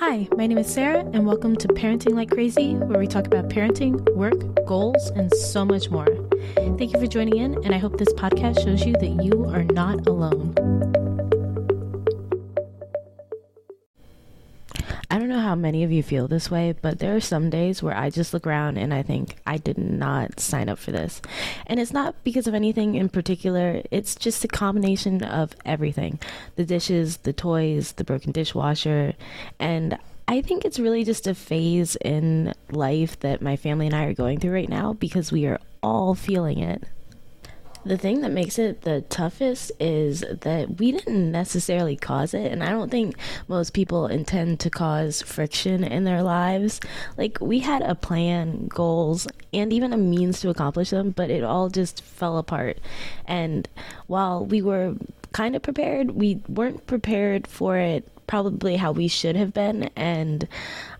Hi, my name is Sarah, and welcome to Parenting Like Crazy, where we talk about parenting, work, goals, and so much more. Thank you for joining in, and I hope this podcast shows you that you are not alone. I don't know how many of you feel this way, but there are some days where I just look around and I think I did not sign up for this. And it's not because of anything in particular. It's just a combination of everything. The dishes, the toys, the broken dishwasher. And I think it's really just a phase in life that my family and I are going through right now because we are all feeling it. The thing that makes it the toughest is that we didn't necessarily cause it, and I don't think most people intend to cause friction in their lives. Like, we had a plan, goals, and even a means to accomplish them, but it all just fell apart. And while we were kind of prepared, we weren't prepared for it probably how we should have been, and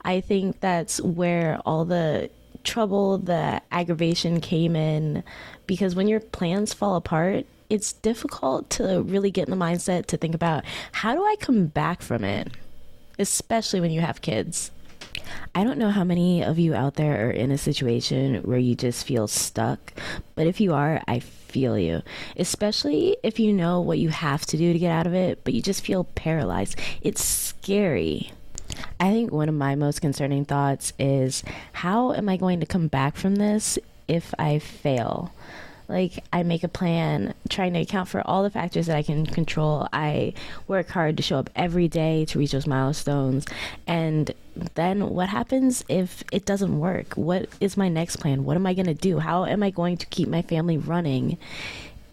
I think that's where all the trouble, the aggravation came in, because when your plans fall apart, it's difficult to really get in the mindset to think about, how do I come back from it? Especially when you have kids. I don't know how many of you out there are in a situation where you just feel stuck, but if you are, I feel you, especially if you know what you have to do to get out of it, but you just feel paralyzed. It's scary. I think one of my most concerning thoughts is, how am I going to come back from this if I fail? Like, I make a plan, trying to account for all the factors that I can control. I work hard to show up every day to reach those milestones. And then what happens if it doesn't work? What is my next plan? What am I going to do? How am I going to keep my family running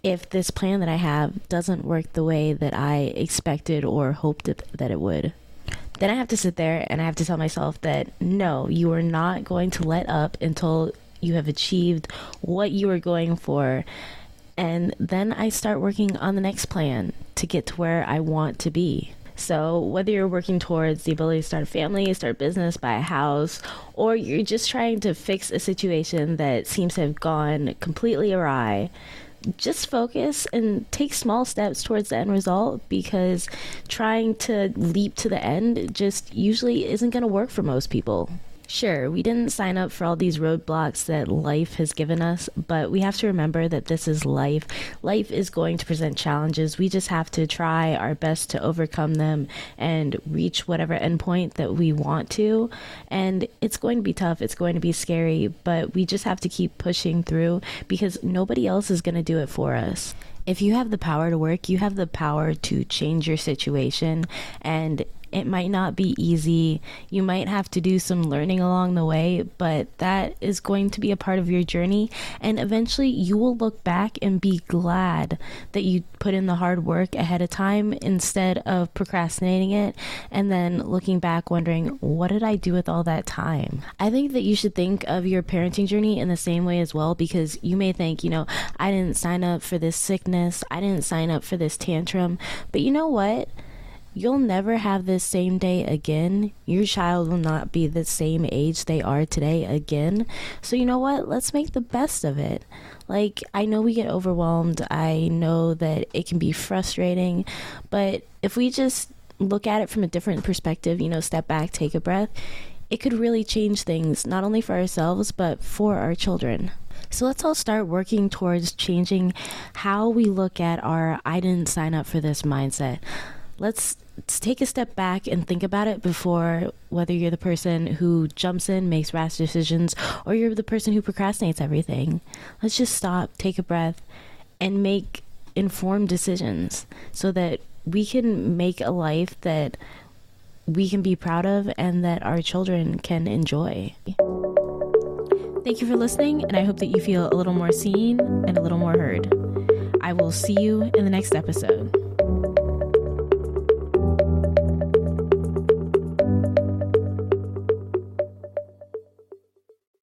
if this plan that I have doesn't work the way that I expected or hoped that it would? Then I have to sit there and I have to tell myself that, no, you are not going to let up until you have achieved what you are going for. And then I start working on the next plan to get to where I want to be. So whether you're working towards the ability to start a family, start a business, buy a house, or you're just trying to fix a situation that seems to have gone completely awry, just focus and take small steps towards the end result, because trying to leap to the end just usually isn't going to work for most people. Sure, we didn't sign up for all these roadblocks that life has given us, but we have to remember that this is life. Life is going to present challenges. We just have to try our best to overcome them and reach whatever endpoint that we want to. And it's going to be tough. It's going to be scary, but we just have to keep pushing through, because nobody else is going to do it for us. If you have the power to work, you have the power to change your situation, and it might not be easy. You might have to do some learning along the way, but that is going to be a part of your journey. And eventually you will look back and be glad that you put in the hard work ahead of time instead of procrastinating it and then looking back wondering, what did I do with all that time? I think that you should think of your parenting journey in the same way as well, because you may think, I didn't sign up for this sickness. I didn't sign up for this tantrum. But you know what? You'll never have this same day again. Your child will not be the same age they are today again. So you know what? Let's make the best of it. Like, I know we get overwhelmed. I know that it can be frustrating. But if we just look at it from a different perspective, step back, take a breath, it could really change things, not only for ourselves, but for our children. So let's all start working towards changing how we look at our "I didn't sign up for this" mindset. Let's take a step back and think about it before, whether you're the person who jumps in, makes rash decisions, or you're the person who procrastinates everything. Let's just stop, take a breath, and make informed decisions so that we can make a life that we can be proud of and that our children can enjoy. Thank you for listening, and I hope that you feel a little more seen and a little more heard. I will see you in the next episode.